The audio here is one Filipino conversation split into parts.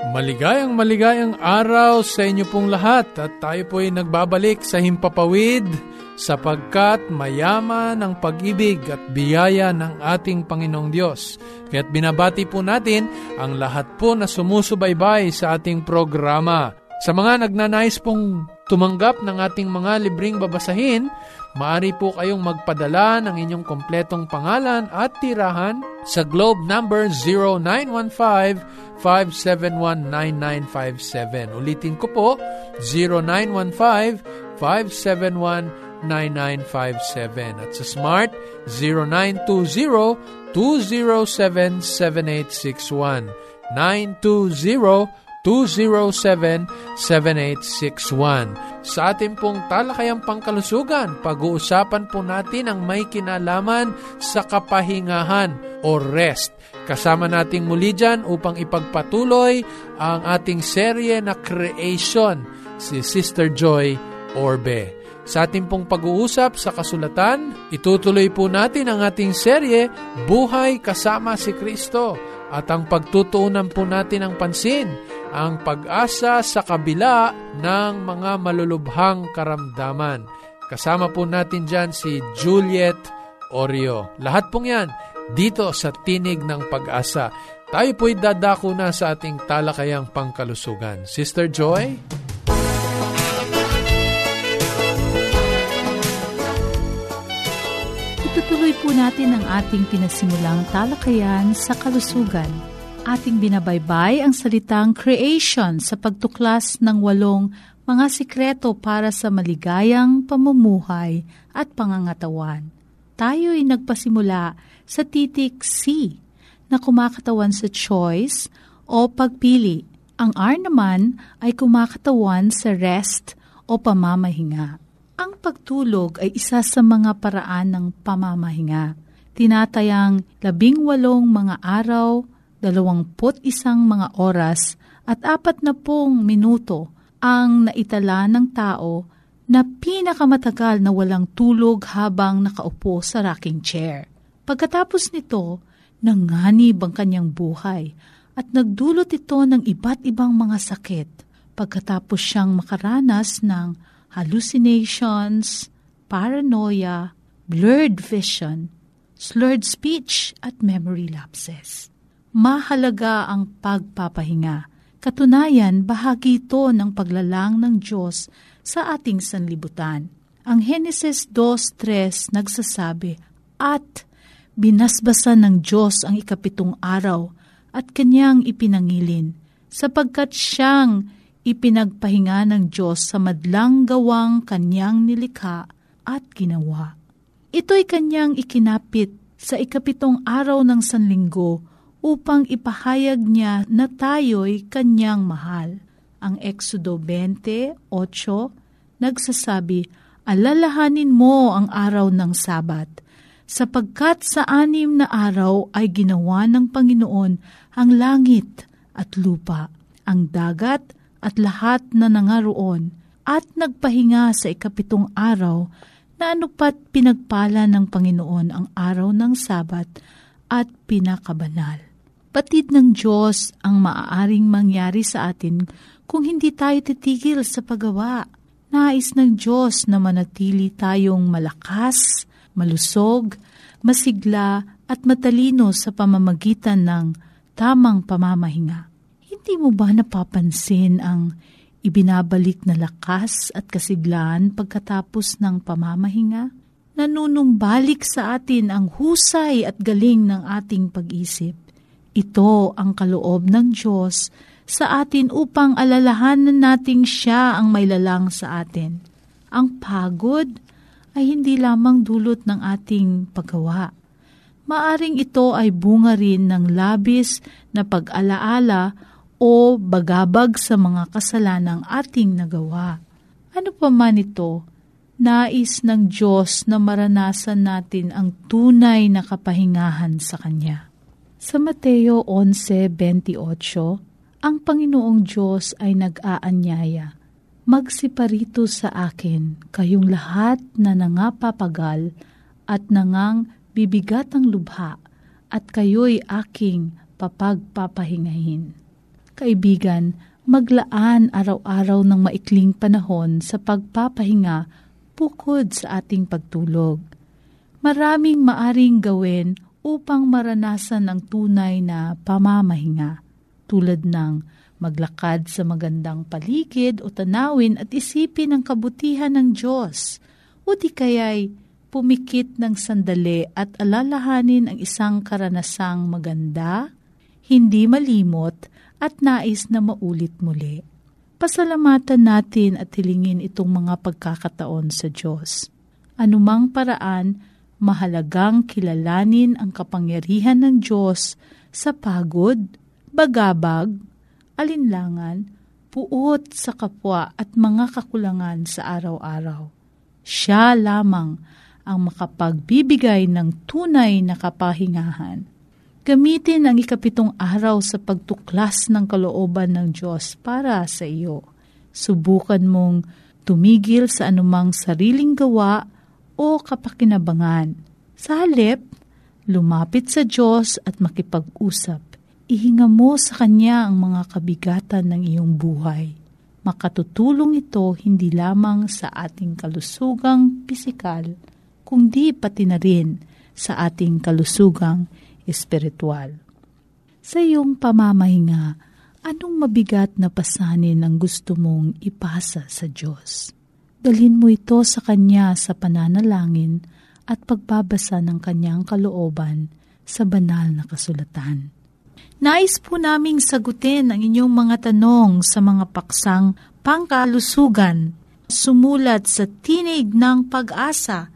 Maligayang araw sa inyo pong lahat at tayo po ay nagbabalik sa himpapawid sapagkat mayaman ang pag-ibig at biyaya ng ating Panginoong Diyos. Kaya't binabati po natin ang lahat po na sumusubaybay sa ating programa. Sa mga nagnanais pong tumanggap ng ating mga libreng babasahin, maaari po kayong magpadala ng inyong kompletong pangalan at tirahan sa globe number 0915-571-9957. Ulitin ko po, 0915-571-9957. At sa Smart, 0920-207-7861. 920-207-7861. Sa ating pong talakayang pangkalusugan, pag-uusapan po natin ang may kinalaman sa kapahingahan o rest. Kasama nating muli dyan upang ipagpatuloy ang ating serye na Creation, si Sister Joy Orbe. Sa ating pong pag-uusap sa kasulatan, itutuloy po natin ang ating serye, Buhay Kasama si Kristo. At ang pagtutuunan po natin ang pansin, ang pag-asa sa kabila ng mga malulubhang karamdaman. Kasama po natin dyan si Juliet Orio. Lahat pong yan dito sa Tinig ng Pag-asa. Tayo po'y dadako na sa ating talakayang pangkalusugan. Sister Joy? Itutuloy po natin ang ating pinasimulang talakayan sa kalusugan. Ating binabaybay ang salitang creation sa pagtuklas ng 8 mga sikreto para sa maligayang pamumuhay at pangangatawan. Tayo'y nagpasimula sa titik C na kumakatawan sa choice o pagpili. Ang R naman ay kumakatawan sa rest o pamamahinga. Ang pagtulog ay isa sa mga paraan ng pamamahinga. Tinatayang 18 mga araw, 21 mga oras at 40 minuto ang naitala ng tao na pinakamatagal na walang tulog habang nakaupo sa rocking chair. Pagkatapos nito, nanganib ang kanyang buhay at nagdulot ito ng iba't ibang mga sakit. Pagkatapos siyang makaranas ng hallucinations, paranoia, blurred vision, slurred speech at memory lapses. Mahalaga ang pagpapahinga. Katunayan, bahagi ito ng paglalang ng Diyos sa ating sanlibutan. Ang Genesis 2:3 nagsasabi, at binasbasan ng Diyos ang 7th araw at kanyang ipinangilin, sapagkat siyang ipinagpahinga ng Diyos sa madlang gawang kanyang nilikha at ginawa. Ito'y kanyang ikinapit sa 7th araw ng sanlinggo upang ipahayag niya na tayo'y kanyang mahal. Ang Exodo 20:8 nagsasabi, alalahanin mo ang araw ng Sabat, sapagkat sa 6 na araw ay ginawa ng Panginoon ang langit at lupa, ang dagat at lahat na nangaroon, at nagpahinga sa 7th araw na anupat pinagpala ng Panginoon ang araw ng Sabat at pinakabanal. Batid ng Diyos ang maaaring mangyari sa atin kung hindi tayo titigil sa paggawa. Nais ng Diyos na manatili tayong malakas, malusog, masigla at matalino sa pamamagitan ng tamang pamamahinga. Hindi mo ba napapansin ang ibinabalik na lakas at kasiglaan pagkatapos ng pamamahinga. Nanunumbalik sa atin ang husay at galing ng ating pag-isip. Ito ang kaloob ng Diyos sa atin upang alalahanan nating siya ang may lalang sa atin. Ang pagod ay hindi lamang dulot ng ating paggawa. Maaring ito ay bunga rin ng labis na pag-alaala o bagabag sa mga kasalanang ating nagawa. Ano pa man ito, nais ng Diyos na maranasan natin ang tunay na kapahingahan sa Kanya. Sa Mateo 11:28, ang Panginoong Diyos ay nag-aanyaya, "Magsiparito sa akin kayong lahat na nangapapagal at nangang bibigat ang lubha, at kayo'y aking papagpapahingahin." Kaibigan, maglaan araw-araw ng maikling panahon sa pagpapahinga bukod sa ating pagtulog. Maraming maaring gawin upang maranasan ang tunay na pamamahinga, tulad ng maglakad sa magandang paligid o tanawin at isipin ang kabutihan ng Diyos, o di kaya'y pumikit ng sandali at alalahanin ang isang karanasang maganda, hindi malimot at nais na maulit muli. Pasalamatan natin at hilingin itong mga pagkakataon sa Diyos. Anumang paraan, mahalagang kilalanin ang kapangyarihan ng Diyos sa pagod, bagabag, alinlangan, puot sa kapwa at mga kakulangan sa araw-araw. Siya lamang ang makapagbibigay ng tunay na kapahingahan. Gamitin ang 17 araw sa pagtuklas ng kalooban ng Diyos para sa iyo. Subukan mong tumigil sa anumang sariling gawa o kapakinabangan. Sa halip, lumapit sa Diyos at makipag-usap. Ihinga mo sa Kanya ang mga kabigatan ng iyong buhay. Makatutulong ito hindi lamang sa ating kalusugang pisikal, kundi pati na rin sa ating kalusugang espiritual. Sa iyong pamamahinga, anong mabigat na pasanin ang gusto mong ipasa sa Diyos? Dalhin mo ito sa Kanya sa pananalangin at pagbabasa ng Kanyang kalooban sa banal na kasulatan. Nais po naming sagutin ang inyong mga tanong sa mga paksang pangkalusugan. Sumulat sa Tinig ng Pag-asa,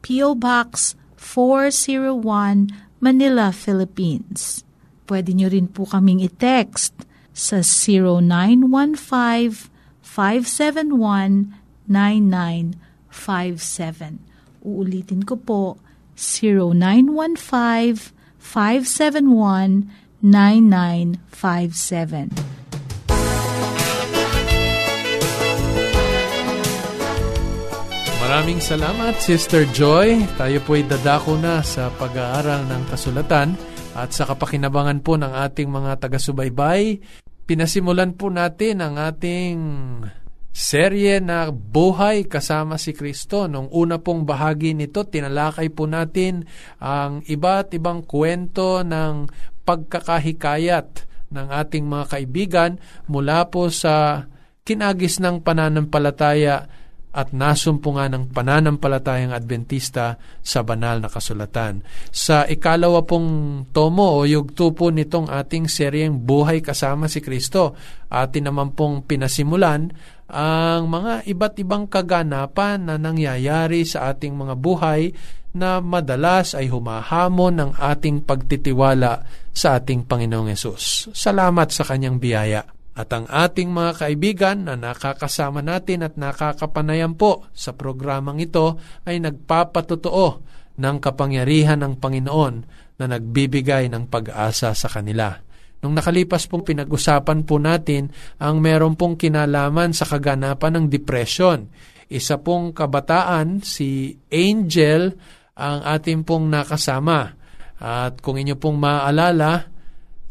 P.O. Box 401, Manila, Philippines. Pwede nyo rin po kaming i-text sa 0915-571-9957. Uulitin ko po, 0915-571-9957. Maraming salamat, Sister Joy. Tayo po'y dadako na sa pag-aaral ng kasulatan at sa kapakinabangan po ng ating mga taga-subaybay. Pinasimulan po natin ang ating serye na Buhay Kasama si Kristo. Nung una pong bahagi nito, tinalakay po natin ang iba't ibang kwento ng pagkakahikayat ng ating mga kaibigan mula po sa kinagis ng pananampalataya at nasumpungan ng pananampalatayang Adventista sa banal na kasulatan. Sa 2 pong tomo o yugto po nitong ating seryeng Buhay Kasama si Kristo, atin naman pong pinasimulan ang mga iba't ibang kaganapan na nangyayari sa ating mga buhay na madalas ay humahamon ng ating pagtitiwala sa ating Panginoong Yesus. Salamat sa Kanyang biyaya. At ang ating mga kaibigan na nakakasama natin at nakakapanayam po sa programang ito ay nagpapatotoo ng kapangyarihan ng Panginoon na nagbibigay ng pag-asa sa kanila. Nung nakalipas pong pinag-usapan po natin ang meron pong kinalaman sa kaganapan ng depression. Isa pong kabataan, si Angel, ang ating pong nakasama. At kung inyo pong maaalala,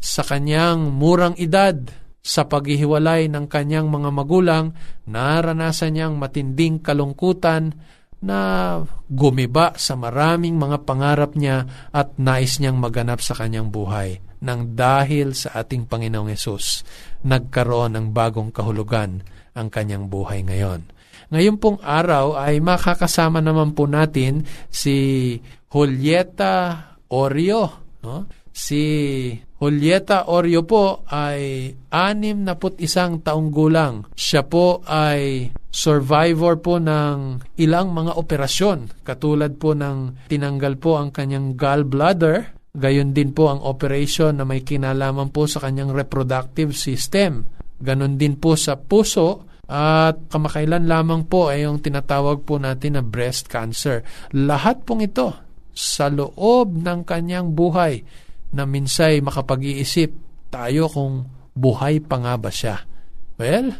sa kanyang murang edad, sa paghihiwalay ng kanyang mga magulang, naranasan niyang matinding kalungkutan na gumiba sa maraming mga pangarap niya at nais niyang maganap sa kanyang buhay. Nang dahil sa ating Panginoong Yesus, nagkaroon ng bagong kahulugan ang kanyang buhay ngayon. Ngayon pong araw ay makakasama naman po natin si Juliet Orio. No? Si Juliet Orio po ay 61 taong gulang. Siya po ay survivor po ng ilang mga operasyon. Katulad po ng tinanggal po ang kanyang gallbladder. Gayon din po ang operation na may kinalaman po sa kanyang reproductive system. Ganon din po sa puso. At kamakailan lamang po ay yung tinatawag po natin na breast cancer. Lahat pong ito sa loob ng kanyang buhay na minsay makapag-iisip tayo kung buhay pa nga ba siya. Well,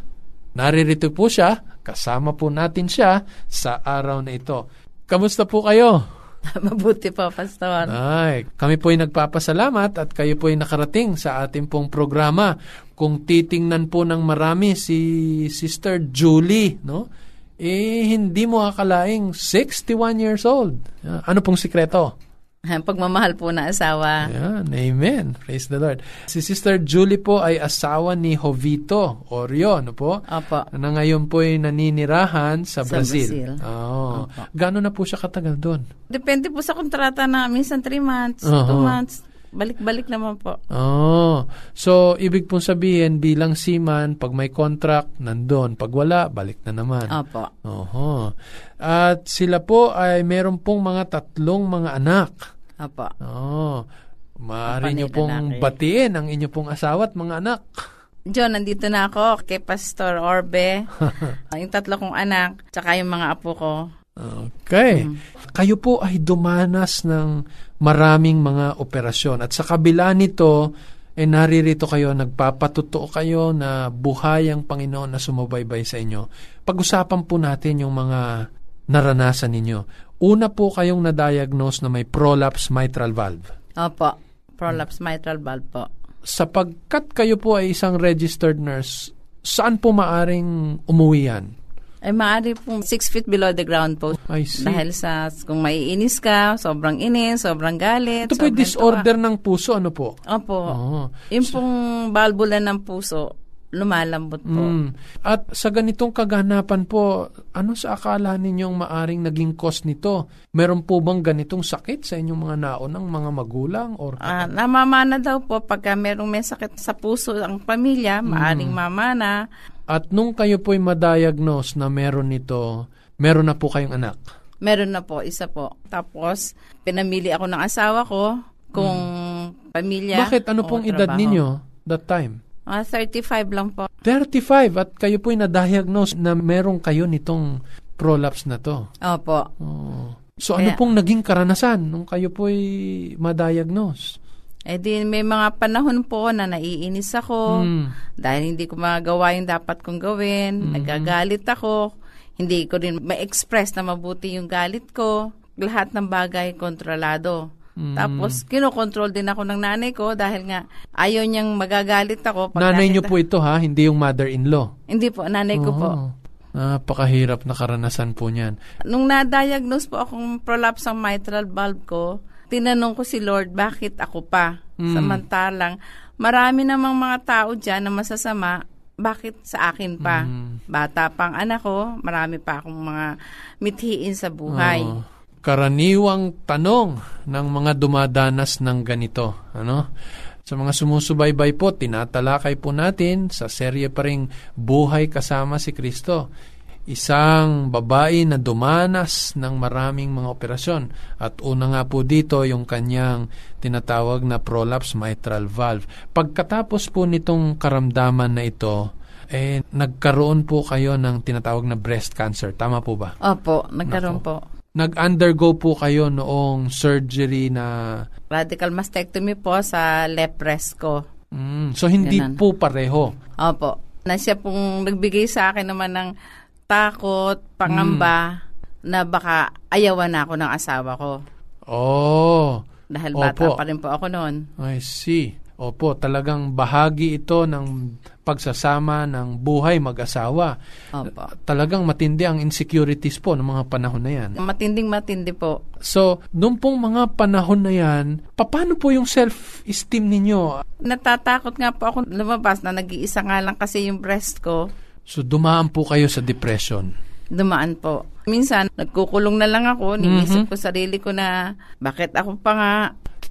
naririto po siya, kasama po natin siya sa araw na ito. Kamusta po kayo? Mabuti po, Pastor. Ay, kami po ay nagpapasalamat at kayo po ay nakarating sa ating pong programa. Kung titingnan po ng marami si Sister Julie, no? Eh, hindi mo akalaing 61 years old. Ano pong sikreto? Pagmamahal po na asawa. Ayan, amen. Praise the Lord. Si Sister Julie po ay asawa ni Hovito Orio, no po? Opo. Na ngayon po ay naninirahan sa Brazil. Oh. Gano'n na po siya katagal doon? Depende po sa kontrata na minsan 3 months, 2 months. Balik-balik naman po. Oh. So, ibig pong sabihin, bilang seaman, pag may contract, nandun. Pag wala, balik na naman. Opo. Oho. At sila po ay meron pong mga 3 mga anak. Opo. Oh. Maaari nyo pong batiin ang inyo pong asawa at mga anak. John, nandito na ako kay Pastor Orbe. Yung 3 kong anak, tsaka yung mga apo ko. Okay. Kayo po ay dumanas ng maraming mga operasyon. At sa kabila nito, naririto kayo, nagpapatotoo kayo na buhay ang Panginoon na sumubaybay sa inyo. Pag-usapan po natin yung mga naranasan ninyo. Una po kayong na-diagnose na may prolapse mitral valve. Opo, prolapse mitral valve po. Sapagkat kayo po ay isang registered nurse, saan po maaring umuwi yan? Ay, maaari po 6 feet below the ground po. I see. Dahil sa, kung maiinis ka, sobrang inis, sobrang galit. Ito po disorder ng puso, ano po? Opo. Oh. Yung pong balbula ng puso, lumalambot po. At sa ganitong kaganapan po, ano sa akala ninyong maaring naging cause nito? Meron po bang ganitong sakit sa inyong mga naonang mga magulang? Or namamana daw po pagka merong may sakit sa puso ang pamilya, maaring mamana. At nung kayo po'y ma-diagnose na meron nito, meron na po kayong anak? Meron na po, isa po. Tapos, pinamili ako ng asawa ko kung pamilya. Bakit? Ano pong edad ninyo that time? 35 lang po. 35? At kayo po'y na-diagnose na meron kayo nitong prolapse na to? Opo. Oh. So, ano pong naging karanasan nung kayo po'y ma-diagnose? Eh di, may mga panahon po na naiinis ako dahil hindi ko magawa yung dapat kong gawin. Nagagalit ako. Hindi ko rin ma-express na mabuti yung galit ko. Lahat ng bagay kontrolado. Tapos, kinokontrol din ako ng nanay ko dahil nga ayaw niyang magagalit ako. Pag nanay niyo po ito ha? Hindi yung mother-in-law? Hindi po, nanay ko po. Napakahirap na karanasan po niyan. Nung na-diagnose po akong prolapse ng mitral valve ko, tinanong ko si Lord, bakit ako pa? Samantalang, marami namang mga tao dyan na masasama, bakit sa akin pa? Bata pang anak ko, marami pa akong mga mithiin sa buhay. Oh, karaniwang tanong ng mga dumadanas ng ganito. Ano? Sa mga sumusubaybay po, tinatalakay po natin sa serye pa ring Buhay Kasama si Kristo. Isang babae na dumanas ng maraming mga operasyon. At una nga po dito yung kanyang tinatawag na prolapse mitral valve. Pagkatapos po nitong karamdaman na ito, nagkaroon po kayo ng tinatawag na breast cancer. Tama po ba? Opo, nagkaroon po. Nag-undergo po kayo noong surgery na radical mastectomy po sa left breast ko. So hindi ganun po pareho? Opo. Na siya pong nagbigay sa akin naman ng takot, pangamba na baka ayawan na ako ng asawa ko. Oh. Dahil bata pa rin po ako noon. I see. Opo, talagang bahagi ito ng pagsasama ng buhay mag-asawa. Opo. Talagang matindi ang insecurities po ng mga panahon na yan. Matinding-matindi po. So, noong pong mga panahon na yan, paano po yung self-esteem ninyo? Natatakot nga po ako lumabas na nag-iisa nga lang kasi yung breast ko. So, dumaan po kayo sa depression? Dumaan po. Minsan, nagkukulong na lang ako. Ninisip ko sarili ko na, bakit ako pa nga?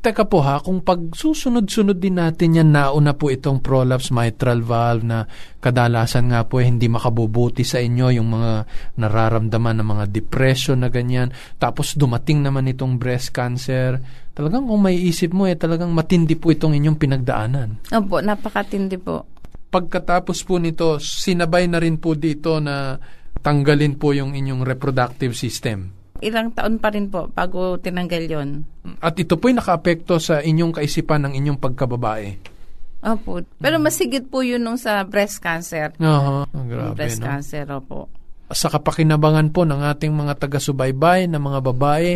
Teka po ha, kung pagsusunod-sunod din natin yan, nauna po itong prolapse mitral valve na kadalasan nga po hindi makabubuti sa inyo yung mga nararamdaman ng mga depression na ganyan. Tapos dumating naman itong breast cancer. Talagang kung may isip mo talagang matindi po itong inyong pinagdaanan. Opo, napakatindi po. Pagkatapos po nito, sinabay na rin po dito na tanggalin po yung inyong reproductive system. Ilang taon pa rin po bago tinanggal yon. At ito po'y nakaapekto sa inyong kaisipan ng inyong pagkababae. Opo. Pero masigit po yun nung sa breast cancer. Grabe, breast cancer, opo. Sa kapakinabangan po ng ating mga taga-subaybay na mga babae,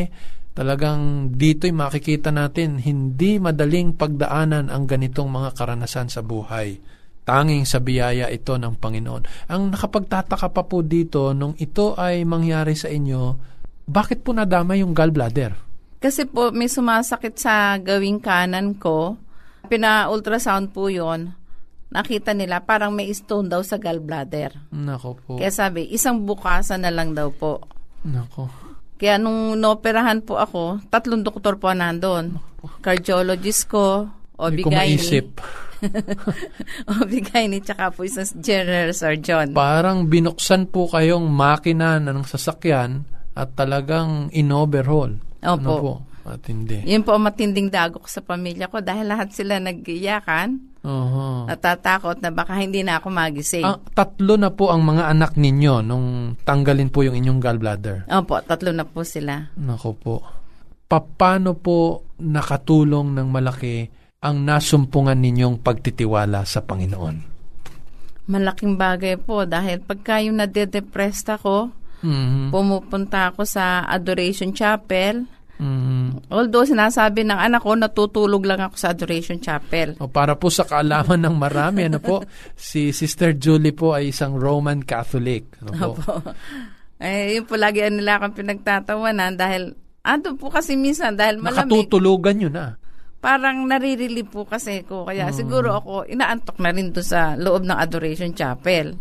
talagang dito'y makikita natin hindi madaling pagdaanan ang ganitong mga karanasan sa buhay. Tanging sa biyaya ito ng Panginoon. Ang nakapagtataka pa po dito, nung ito ay mangyari sa inyo, bakit po nadama yung gallbladder? Kasi po may sumasakit sa gawing kanan ko. Pina-ultrasound po yun. Nakita nila parang may stone daw sa gallbladder. Nako po. Kaya sabi, isang bukasan na lang daw po. Nako. Kaya nung inoperahan po ako, 3 doktor po nandun. Cardiologist ko, OB-GYN. OB-GYN tsaka po isang general surgeon. Parang binuksan po kayong makina ng sasakyan at talagang in-overhaul. Opo. Ano po? Matindi. Yun po ang matinding dagok sa pamilya ko dahil lahat sila nag-iyakan. Natatakot na baka hindi na ako magising. 3 na po ang mga anak ninyo nung tanggalin po yung inyong gallbladder. Opo, 3 na po sila. Nako po. Paano po nakatulong ng malaki ang nasumpungan ninyong pagtitiwala sa Panginoon? Malaking bagay po dahil pagka yung nade-depressed ako, pumupunta ako sa Adoration Chapel. Although sinasabi ng anak ko, natutulog lang ako sa Adoration Chapel. Para po sa kaalaman ng marami, ano po, si Sister Julie po ay isang Roman Catholic. Ano po? Yun po lagi nila akong pinagtatawanan dahil, po kasi minsan, dahil malamig. Nakatutulogan yun Parang naririli po kasi ko. Kaya siguro ako, inaantok na rin doon sa loob ng Adoration Chapel.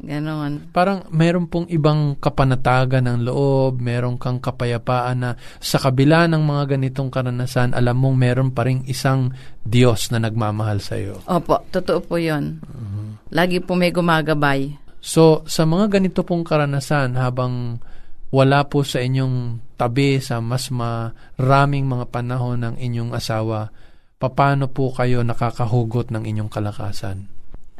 Ganon. Parang meron pong ibang kapanatagan ng loob, meron kang kapayapaan na sa kabila ng mga ganitong karanasan, alam mong meron pa rin isang Diyos na nagmamahal sa iyo. Opo, totoo po yun. Lagi po may gumagabay. So, sa mga ganito pong karanasan, habang wala po sa inyong tabi sa mas maraming mga panahon ng inyong asawa, paano po kayo nakakahugot ng inyong kalakasan?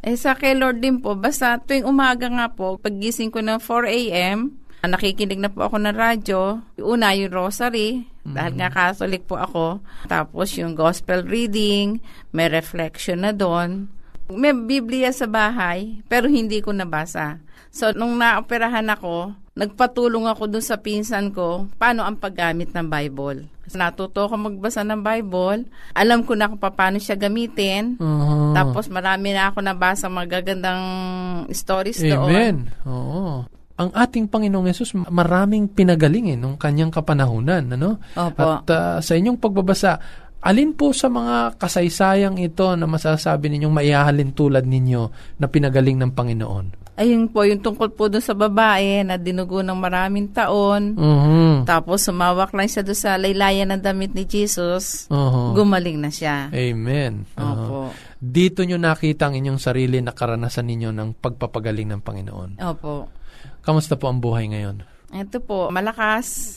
Sa kay Lord din po, basta tuwing umaga nga po, paggising ko ng 4 a.m, nakikinig na po ako ng radyo. Una yung rosary, dahil nga Catholic po ako. Tapos yung gospel reading, may reflection na doon. May Biblia sa bahay, pero hindi ko nabasa. So, nung naoperahan ako, nagpatulong ako doon sa pinsan ko, paano ang paggamit ng Bible. Natuto ko magbasa ng Bible. Alam ko na kung paano siya gamitin. Tapos marami na ako nabasa magagandang stories doon. Amen. Oo. Ang ating Panginoong Yesus, maraming pinagaling nung kanyang kapanahunan. Opo. At sa inyong pagbabasa, alin po sa mga kasaysayang ito na masasabi ninyong maihahalin tulad ninyo na pinagaling ng Panginoon? Ayun po, yung tungkol po doon sa babae na dinugo ng maraming taon. Tapos sumawak lang siya doon sa laylayan ng damit ni Jesus. Gumaling na siya. Amen. Opo. Dito nyo nakita ang inyong sarili na karanasan ninyo ng pagpapagaling ng Panginoon. Opo. Kamusta po ang buhay ngayon? Ito po, malakas.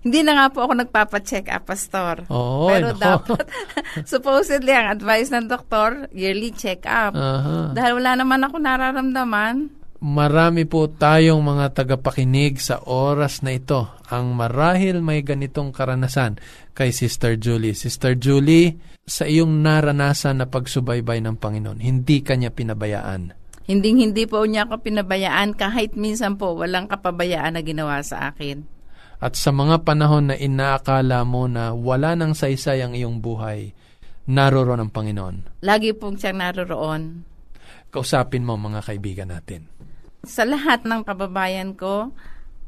Hindi na nga po ako nagpapacheck up, Pastor. Pero dapat, supposedly, ang advice ng doktor, yearly check up. Dahil wala naman ako nararamdaman. Marami po tayong mga tagapakinig sa oras na ito. Ang marahil may ganitong karanasan kay Sister Julie. Sister Julie, sa iyong naranasan na pagsubaybay ng Panginoon, hindi ka niya pinabayaan. Hindi po niya ako pinabayaan kahit minsan po walang kapabayaan na ginawa sa akin. At sa mga panahon na inaakala mo na wala nang saysay ang iyong buhay, naroroon ang Panginoon. Lagi pong siyang naroroon. Kausapin mo mga kaibigan natin. Sa lahat ng kababayan ko,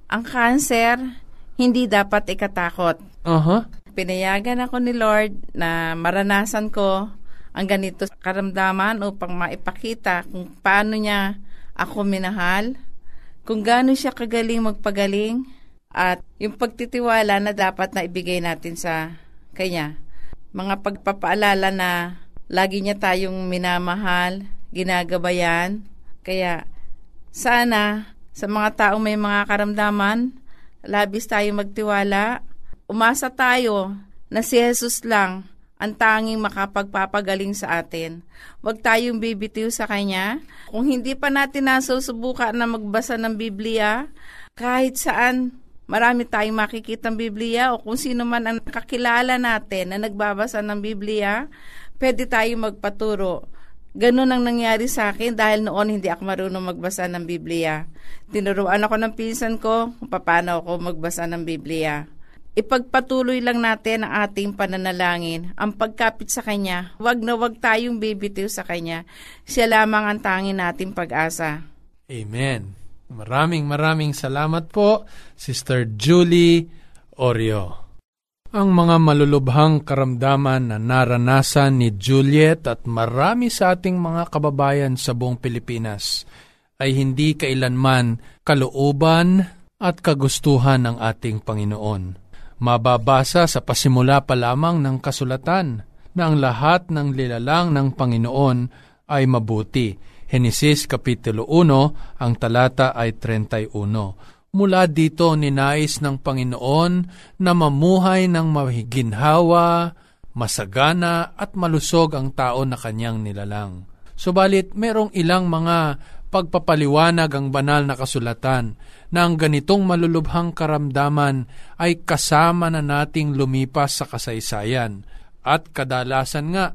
ang cancer hindi dapat ikatakot. Pinayagan ako ni Lord na maranasan ko ang ganito karamdaman upang maipakita kung paano niya ako minahal, kung gaano siya kagaling magpagaling, at yung pagtitiwala na dapat na ibigay natin sa Kanya. Mga pagpapaalala na lagi Niya tayong minamahal, ginagabayan. Kaya sana sa mga taong may mga karamdaman, labis tayong magtiwala. Umasa tayo na si Jesus lang ang tanging makapagpapagaling sa atin. Huwag tayong bibitiw sa Kanya. Kung hindi pa natin nasusubukan na magbasa ng Biblia, kahit saan marami tayong makikita ng Biblia o kung sino man ang kakilala natin na nagbabasa ng Biblia, pwede tayong magpaturo. Ganun ang nangyari sa akin dahil noon hindi ako marunong magbasa ng Biblia. Tinuruan ako ng pinsan ko kung paano ako magbasa ng Biblia. Ipagpatuloy lang natin ang ating pananalangin, ang pagkapit sa Kanya. Huwag na huwag tayong bibitiw sa Kanya. Siya lamang ang tanging nating pag-asa. Amen. Maraming salamat po, Sister Julie Orio. Ang mga malulubhang karamdaman na naranasan ni Juliet at marami sa ating mga kababayan sa buong Pilipinas ay hindi kailanman kalooban at kagustuhan ng ating Panginoon. Mababasa sa pasimula pa lamang ng kasulatan na ang lahat ng nilalang ng Panginoon ay mabuti. Genesis Kapitulo 1, ang talata ay 31. Mula dito ninais ng Panginoon na mamuhay ng mahiginhawa, masagana at malusog ang tao na kanyang nilalang. Subalit merong ilang mga pagpapaliwanag ang banal na kasulatan na ang ganitong malulubhang karamdaman ay kasama na nating lumipas sa kasaysayan at kadalasan nga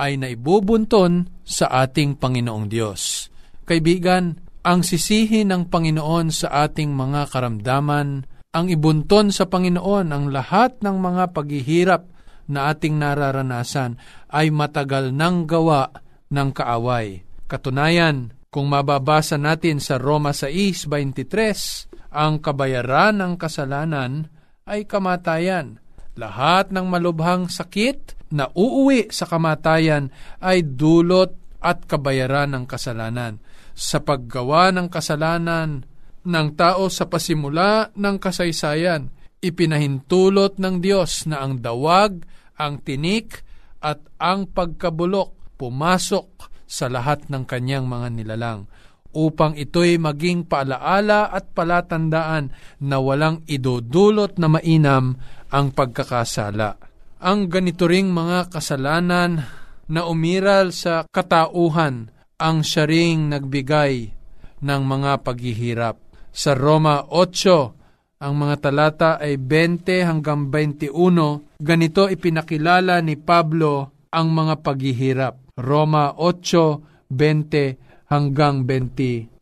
ay naibubunton sa ating Panginoong Diyos. Kaibigan, ang sisihin ng Panginoon sa ating mga karamdaman, ang ibunton sa Panginoon ang lahat ng mga paghihirap na ating nararanasan ay matagal nang gawa ng kaaway. Katunayan, kung mababasa natin sa Roma 6:23, ang kabayaran ng kasalanan ay kamatayan. Lahat ng malubhang sakit na uuwi sa kamatayan ay dulot at kabayaran ng kasalanan. Sa paggawa ng kasalanan ng tao sa pasimula ng kasaysayan, ipinahintulot ng Diyos na ang dawag, ang tinik, at ang pagkabulok pumasok sa lahat ng kanyang mga nilalang, upang ito'y maging paalaala at palatandaan na walang idudulot na mainam ang pagkakasala. Ang ganito ring mga kasalanan na umiral sa katauhan ang siya ring nagbigay ng mga paghihirap. Sa Roma 8, ang mga talata ay 20 hanggang 21, ganito ipinakilala ni Pablo ang mga paghihirap. Roma 8:20 hanggang 21.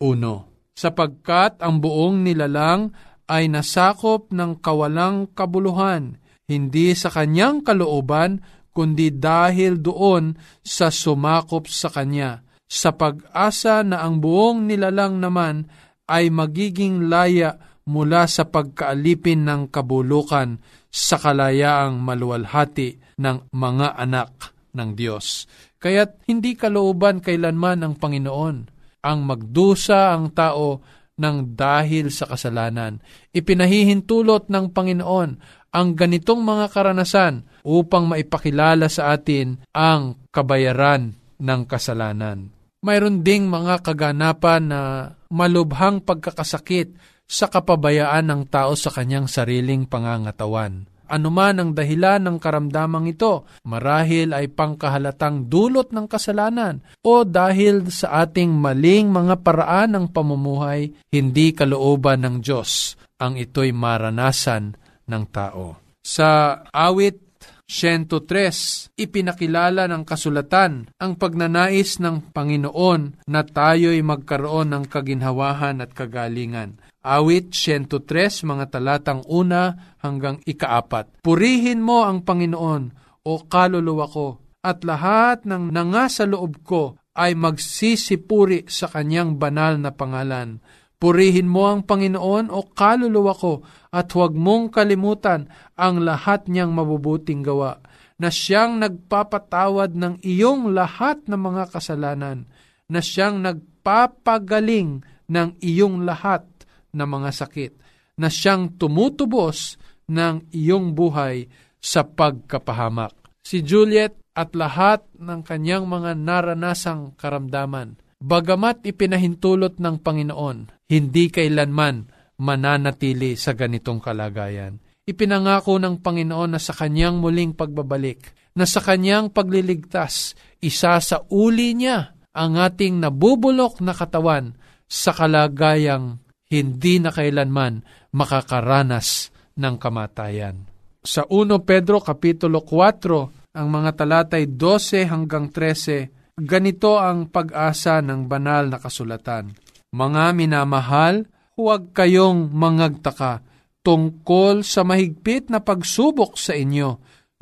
Sapagkat ang buong nilalang ay nasakop ng kawalang kabuluhan, hindi sa kanyang kalooban, kundi dahil doon sa sumakop sa kanya, sa pag-asa na ang buong nilalang naman ay magiging laya mula sa pagkaalipin ng kabulukan sa kalayaang maluwalhati ng mga anak ng Diyos. Kaya't hindi kalooban kailanman ng Panginoon ang magdusa ang tao ng dahil sa kasalanan. Ipinahihintulot ng Panginoon ang ganitong mga karanasan upang maipakilala sa atin ang kabayaran ng kasalanan. Mayroon ding mga kaganapan na malubhang pagkakasakit sa kapabayaan ng tao sa kanyang sariling pangangatawan. Anuman ang dahilan ng karamdamang ito, marahil ay pangkahalatang dulot ng kasalanan o dahil sa ating maling mga paraan ng pamumuhay, hindi kalooban ng Diyos ang ito'y maranasan ng tao. Sa Awit 103, ipinakilala ng kasulatan ang pagnanais ng Panginoon na tayo'y magkaroon ng kaginhawahan at kagalingan. Awit 103, mga talatang 1 hanggang 4. Purihin mo ang Panginoon, o kaluluwa ko, at lahat ng nangasa loob ko ay magsisipuri sa kanyang banal na pangalan. Purihin mo ang Panginoon, o kaluluwa ko, at huwag mong kalimutan ang lahat niyang mabubuting gawa, na siyang nagpapatawad ng iyong lahat ng mga kasalanan, na siyang nagpapatawad nagpapagaling ng iyong lahat na mga sakit, na siyang tumutubos ng iyong buhay sa pagkapahamak. Si Juliet at lahat ng kanyang mga naranasang karamdaman, bagamat ipinahintulot ng Panginoon, hindi kailanman mananatili sa ganitong kalagayan. Ipinangako ng Panginoon na sa kanyang muling pagbabalik, na sa kanyang pagliligtas, isa sa uli niya ang ating nabubulok na katawan sa kalagayang hindi na kailanman makakaranas ng kamatayan. Sa 1 Pedro Kapitulo 4, ang mga talatay 12 hanggang 13, ganito ang pag-asa ng banal na kasulatan. Mga minamahal, huwag kayong mangagtaka tungkol sa mahigpit na pagsubok sa inyo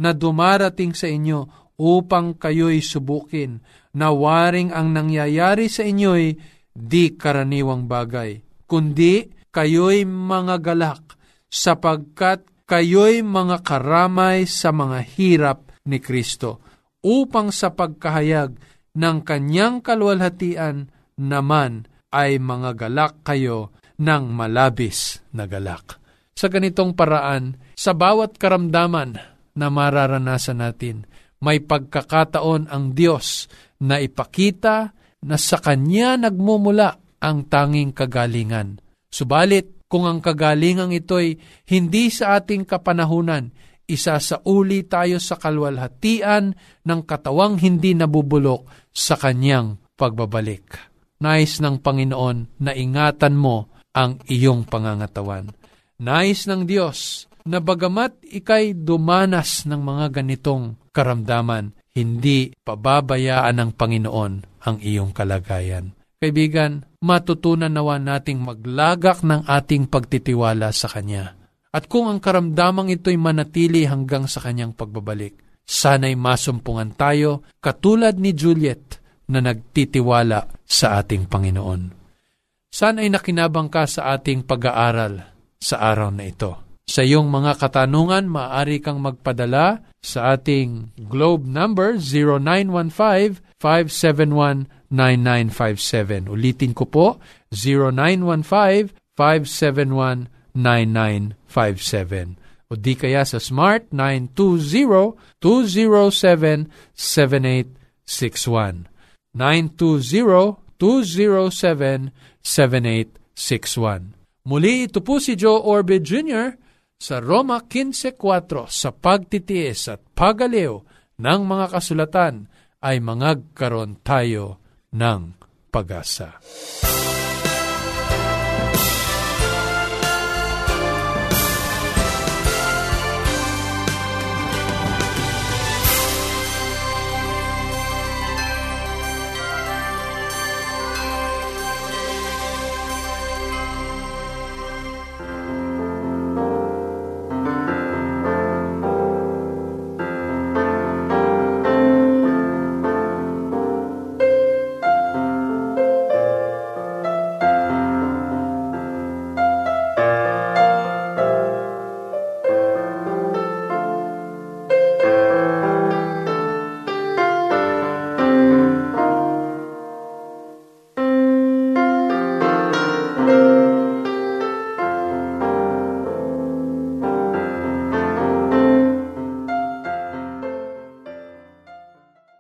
na dumarating sa inyo upang kayo'y subukin, na waring ang nangyayari sa inyo'y di karaniwang bagay, kundi kayo'y mga galak, sapagkat kayo'y mga karamay sa mga hirap ni Kristo, upang sa pagkahayag ng kanyang kaluwalhatian naman ay mga galak kayo ng malabis na galak. Sa ganitong paraan, sa bawat karamdaman na mararanasan natin, may pagkakataon ang Diyos na ipakita na sa Kanya nagmumula ang tanging kagalingan. Subalit, kung ang kagalingang ito'y hindi sa ating kapanahunan, isasauli tayo sa kalwalhatian ng katawang hindi nabubulok sa Kanyang pagbabalik. Nais ng Panginoon na ingatan mo ang iyong pangangatawan. Nais ng Diyos na bagamat ikay dumanas ng mga ganitong karamdaman, hindi pababayaan ng Panginoon ang iyong kalagayan. Kaibigan, matutunan nawa nating maglagak ng ating pagtitiwala sa Kanya. At kung ang karamdamang ito'y manatili hanggang sa Kanyang pagbabalik, sana'y masumpungan tayo katulad ni Juliet na nagtitiwala sa ating Panginoon. Sana'y nakinabang ka sa ating pag-aaral sa araw na ito. Sa iyong mga katanungan, maaari kang magpadala sa ating globe number 0915-571-9957. Ulitin ko po, 0915-571-9957. O di kaya sa Smart 920-207-7861. 920-207-7861. Muli, ito po si Joe Orbit Jr., sa Roma 15:4, sa pagtitiis at pagaliw ng mga kasulatan ay mangagkaroon tayo ng pag-asa.